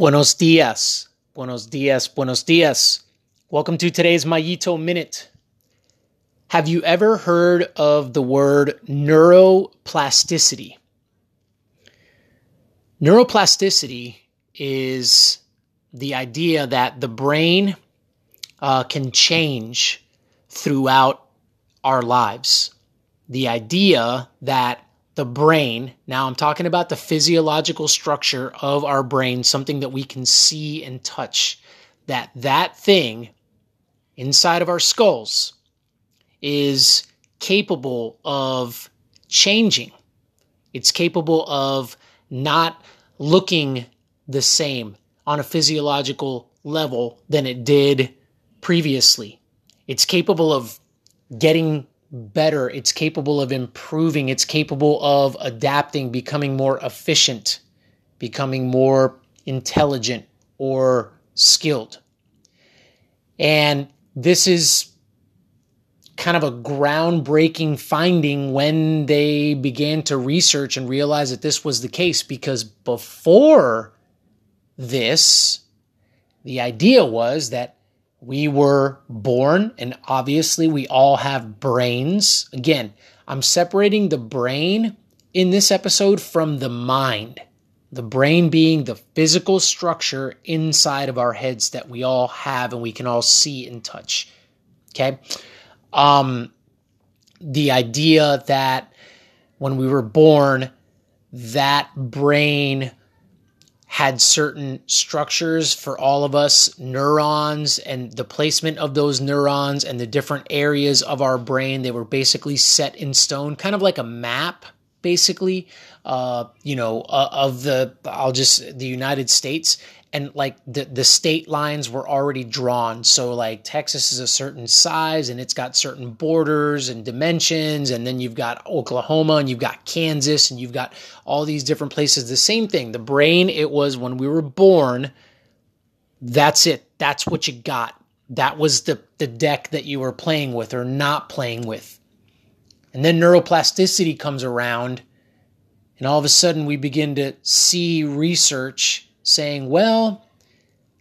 Buenos dias, buenos dias, buenos dias. Welcome to today's Mayito Minute. Have you ever heard of the word neuroplasticity? Neuroplasticity is the idea that the brain can change throughout our lives. The idea that the brain, now I'm talking about the physiological structure of our brain, something that we can see and touch, that thing inside of our skulls is capable of changing. It's capable of not looking the same on a physiological level than it did previously. It's capable of getting better. It's capable of improving. It's capable of adapting, becoming more efficient, becoming more intelligent or skilled. And this is kind of a groundbreaking finding when they began to research and realize that this was the case, because before this, the idea was that we were born, and obviously we all have brains. Again, I'm separating the brain in this episode from the mind. The brain being the physical structure inside of our heads that we all have and we can all see and touch. Okay? The idea that when we were born, that brain had certain structures for all of us, neurons, and the placement of those neurons and the different areas of our brain, they were basically set in stone, kind of like a map, basically, of the United States. And like the state lines were already drawn. So like Texas is a certain size and it's got certain borders and dimensions. And then you've got Oklahoma and you've got Kansas and you've got all these different places. The same thing. The brain, it was when we were born, that's it. That's what you got. That was the deck that you were playing with or not playing with. And then neuroplasticity comes around and all of a sudden we begin to see research saying, well,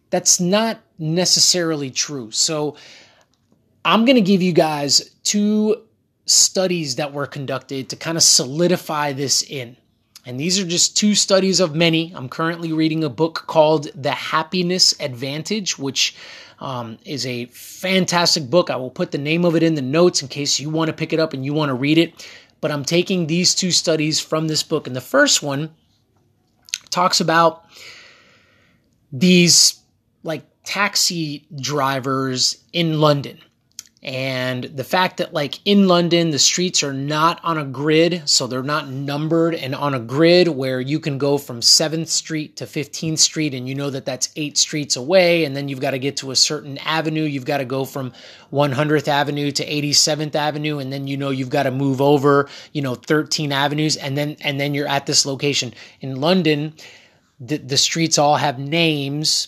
that's not necessarily true. So I'm going to give you guys two studies that were conducted to kind of solidify this in. And these are just two studies of many. I'm currently reading a book called The Happiness Advantage, which is a fantastic book. I will put the name of it in the notes in case you want to pick it up and you want to read it. But I'm taking these two studies from this book. And the first one talks about these like taxi drivers in London and the fact that like in London, the streets are not on a grid. So they're not numbered and on a grid where you can go from 7th Street to 15th Street and you know that that's 8 streets away. And then you've got to get to a certain avenue. You've got to go from 100th Avenue to 87th Avenue. And then, you know, you've got to move over, 13 avenues. And then you're at this location in London. The streets all have names,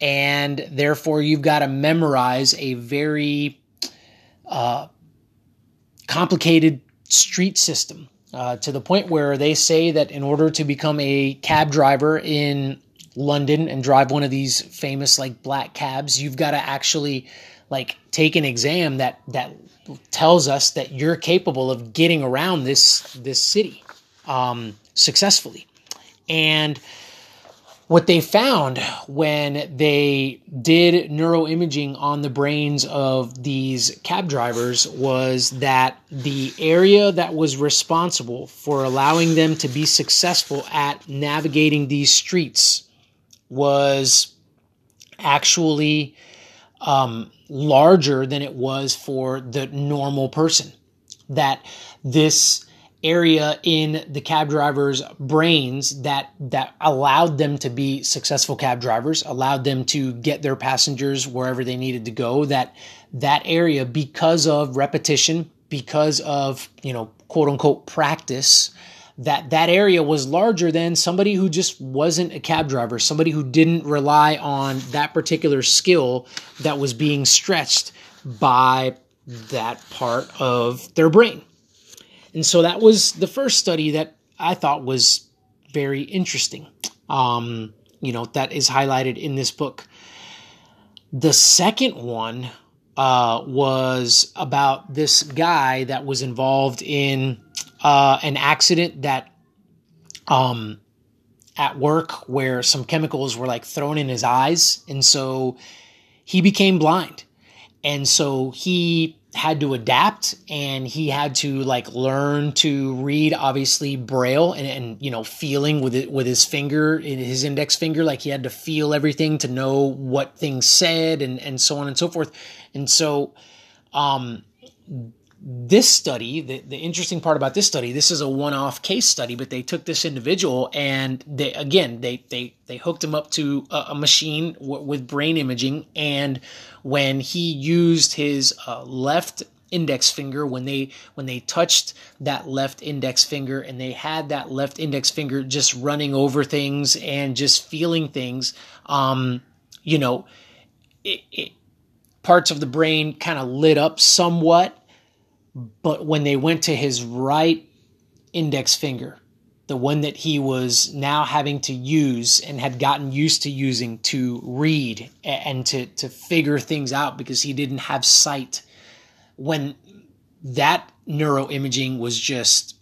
and therefore you've got to memorize a very complicated street system to the point where they say that in order to become a cab driver in London and drive one of these famous like black cabs, you've got to actually like take an exam that tells us that you're capable of getting around this city successfully. And what they found when they did neuroimaging on the brains of these cab drivers was that the area that was responsible for allowing them to be successful at navigating these streets was actually larger than it was for the normal person. That this area in the cab driver's brains that allowed them to be successful cab drivers, allowed them to get their passengers wherever they needed to go, that area, because of repetition, because of, quote unquote practice, that area was larger than somebody who just wasn't a cab driver, somebody who didn't rely on that particular skill that was being stretched by that part of their brain. And so that was the first study that I thought was very interesting. that is highlighted in this book. The second one was about this guy that was involved in an accident that at work where some chemicals were thrown in his eyes. And so he became blind. And so he had to adapt, and he had to learn to read, obviously Braille, and feeling with it, with his finger, his index finger, he had to feel everything to know what things said, and so on and so forth. And so, this study, the interesting part about this study, this is a one-off case study, but they took this individual and they hooked him up to a machine with brain imaging. And when he used his left index finger, when they touched that left index finger and they had that left index finger just running over things and just feeling things, parts of the brain kind of lit up somewhat. But when they went to his right index finger, the one that he was now having to use and had gotten used to using to read and to figure things out because he didn't have sight, when that neuroimaging was just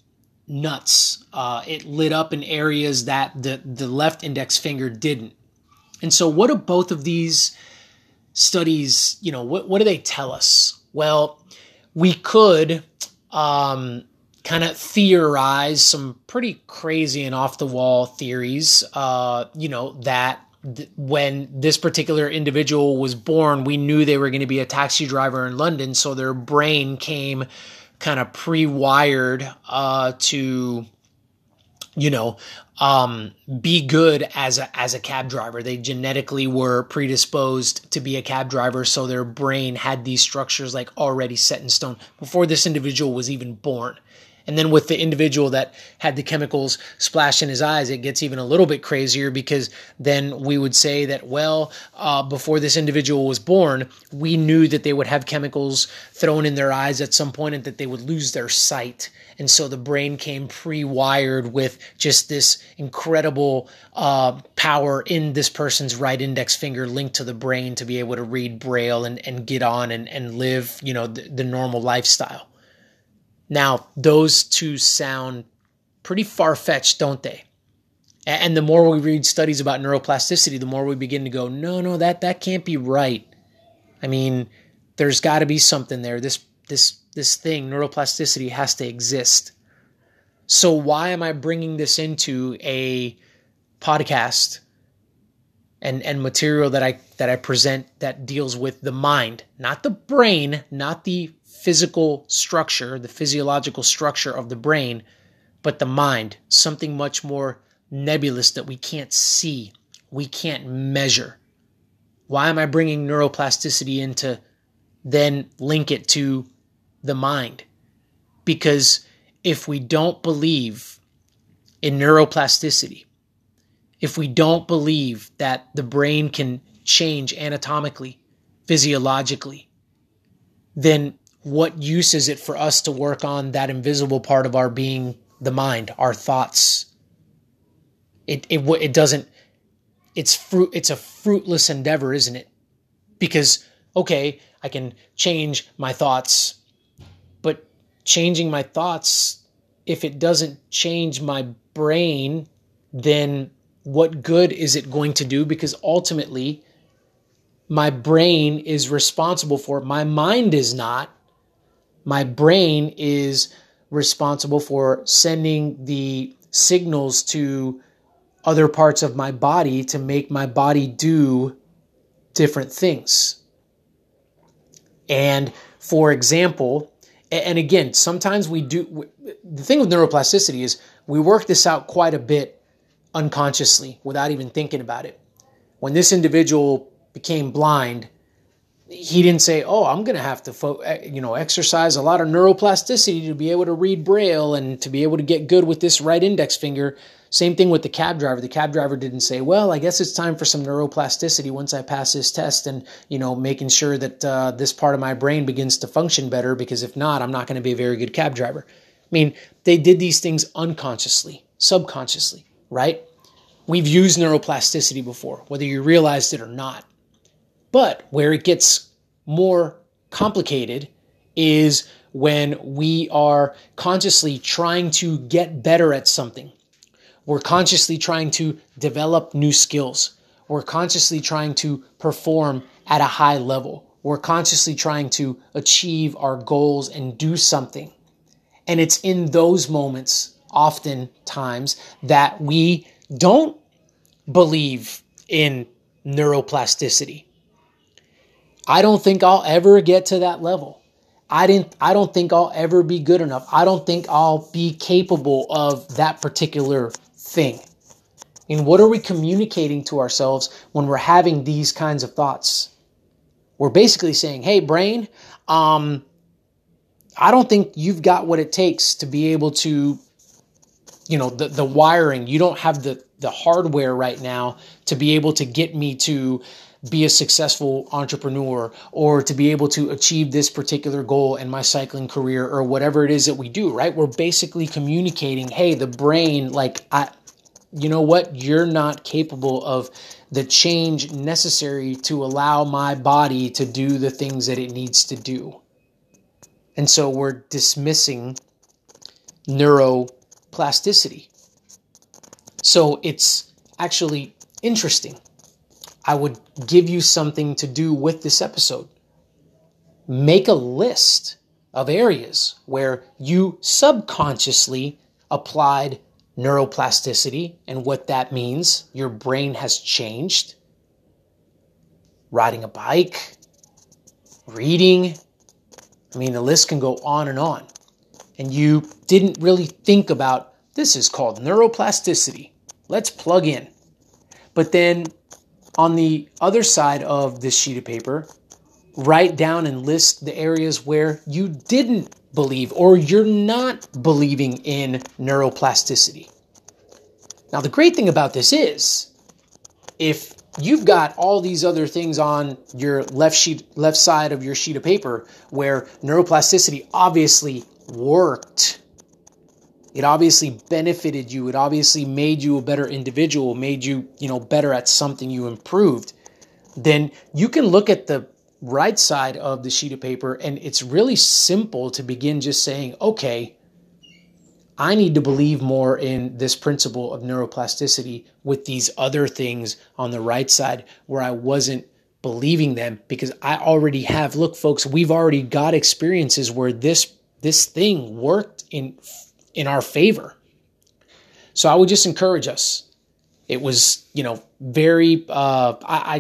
nuts. It lit up in areas that the left index finger didn't. And so what do both of these studies, what do they tell us? Well, we could kind of theorize some pretty crazy and off-the-wall theories, that when this particular individual was born, we knew they were going to be a taxi driver in London, so their brain came kind of pre-wired to, be good as a cab driver. They genetically were predisposed to be a cab driver, so their brain had these structures already set in stone before this individual was even born. And then with the individual that had the chemicals splashed in his eyes, it gets even a little bit crazier, because then we would say that, before this individual was born, we knew that they would have chemicals thrown in their eyes at some point and that they would lose their sight. And so the brain came pre-wired with just this incredible power in this person's right index finger linked to the brain to be able to read Braille and get on and live, the normal lifestyle. Now, those two sound pretty far-fetched, don't they? And the more we read studies about neuroplasticity, the more we begin to go, no, that can't be right. I mean, there's got to be something there. This thing, neuroplasticity, has to exist. So why am I bringing this into a podcast and material that I present that deals with the mind, not the brain, not the physical structure, the physiological structure of the brain, but the mind, something much more nebulous that we can't see, we can't measure. Why am I bringing neuroplasticity in to then link it to the mind? Because if we don't believe in neuroplasticity, if we don't believe that the brain can change anatomically, physiologically, then what use is it for us to work on that invisible part of our being, the mind, our thoughts? It doesn't. It's a fruitless endeavor, isn't it? Because I can change my thoughts, but changing my thoughts, if it doesn't change my brain, then what good is it going to do? Because ultimately, my brain is responsible for it. My mind is not. My brain is responsible for sending the signals to other parts of my body to make my body do different things. And for example, and again, sometimes we do, the thing with neuroplasticity is we work this out quite a bit unconsciously without even thinking about it. When this individual became blind, he didn't say, I'm going to have to, exercise a lot of neuroplasticity to be able to read Braille and to be able to get good with this right index finger. Same thing with the cab driver. The cab driver didn't say, I guess it's time for some neuroplasticity once I pass this test and, making sure that this part of my brain begins to function better, because if not, I'm not going to be a very good cab driver. I mean, they did these things unconsciously, subconsciously, right? We've used neuroplasticity before, whether you realized it or not. But where it gets more complicated is when we are consciously trying to get better at something. We're consciously trying to develop new skills. We're consciously trying to perform at a high level. We're consciously trying to achieve our goals and do something. And it's in those moments, oftentimes, that we don't believe in neuroplasticity. I don't think I'll ever get to that level. I don't think I'll ever be good enough. I don't think I'll be capable of that particular thing. And what are we communicating to ourselves when we're having these kinds of thoughts? We're basically saying, hey, brain, I don't think you've got what it takes to be able to, the wiring. You don't have the hardware right now to be able to get me to be a successful entrepreneur or to be able to achieve this particular goal in my cycling career or whatever it is that we do, right? We're basically communicating, hey, the brain, you know what? You're not capable of the change necessary to allow my body to do the things that it needs to do. And so we're dismissing neuroplasticity. So it's actually interesting. I would give you something to do with this episode. Make a list of areas where you subconsciously applied neuroplasticity and what that means. Your brain has changed. Riding a bike, reading. I mean, the list can go on and on. And you didn't really think about, this is called neuroplasticity. Let's plug in. But then on the other side of this sheet of paper, write down and list the areas where you didn't believe or you're not believing in neuroplasticity. Now, the great thing about this is if you've got all these other things on your left side of your sheet of paper where neuroplasticity obviously worked, it obviously benefited you, it obviously made you a better individual, made you, better at something, you improved, then you can look at the right side of the sheet of paper, and it's really simple to begin just saying, okay, I need to believe more in this principle of neuroplasticity with these other things on the right side where I wasn't believing them because I already have. Look, folks, we've already got experiences where this thing worked in our favor. So I would just encourage us. It was, very, I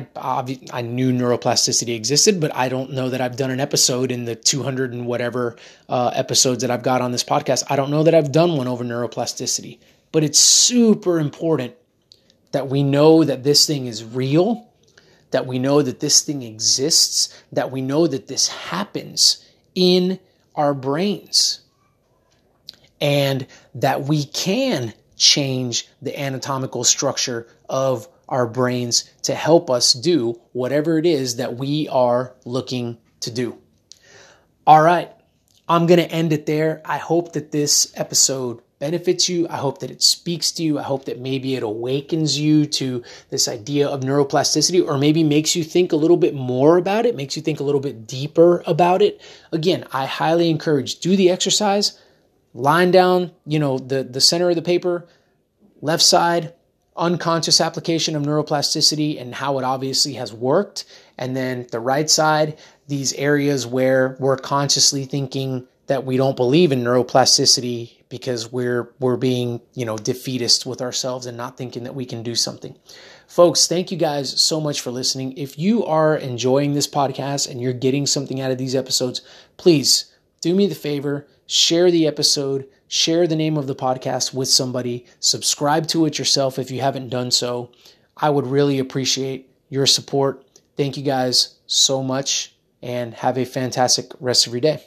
knew neuroplasticity existed, but I don't know that I've done an episode in the 200 and whatever episodes that I've got on this podcast. I don't know that I've done one over neuroplasticity, but it's super important that we know that this thing is real, that we know that this thing exists, that we know that this happens in our brains and that we can change the anatomical structure of our brains to help us do whatever it is that we are looking to do. All right, I'm going to end it there. I hope that this episode benefits you. I hope that it speaks to you. I hope that maybe it awakens you to this idea of neuroplasticity or maybe makes you think a little bit more about it, makes you think a little bit deeper about it. Again, I highly encourage, do the exercise. Line down, the center of the paper, left side, unconscious application of neuroplasticity and how it obviously has worked. And then the right side, these areas where we're consciously thinking that we don't believe in neuroplasticity because we're being, defeatist with ourselves and not thinking that we can do something. Folks, thank you guys so much for listening. If you are enjoying this podcast and you're getting something out of these episodes, please do me the favor, share the episode, share the name of the podcast with somebody, subscribe to it yourself if you haven't done so. I would really appreciate your support. Thank you guys so much and have a fantastic rest of your day.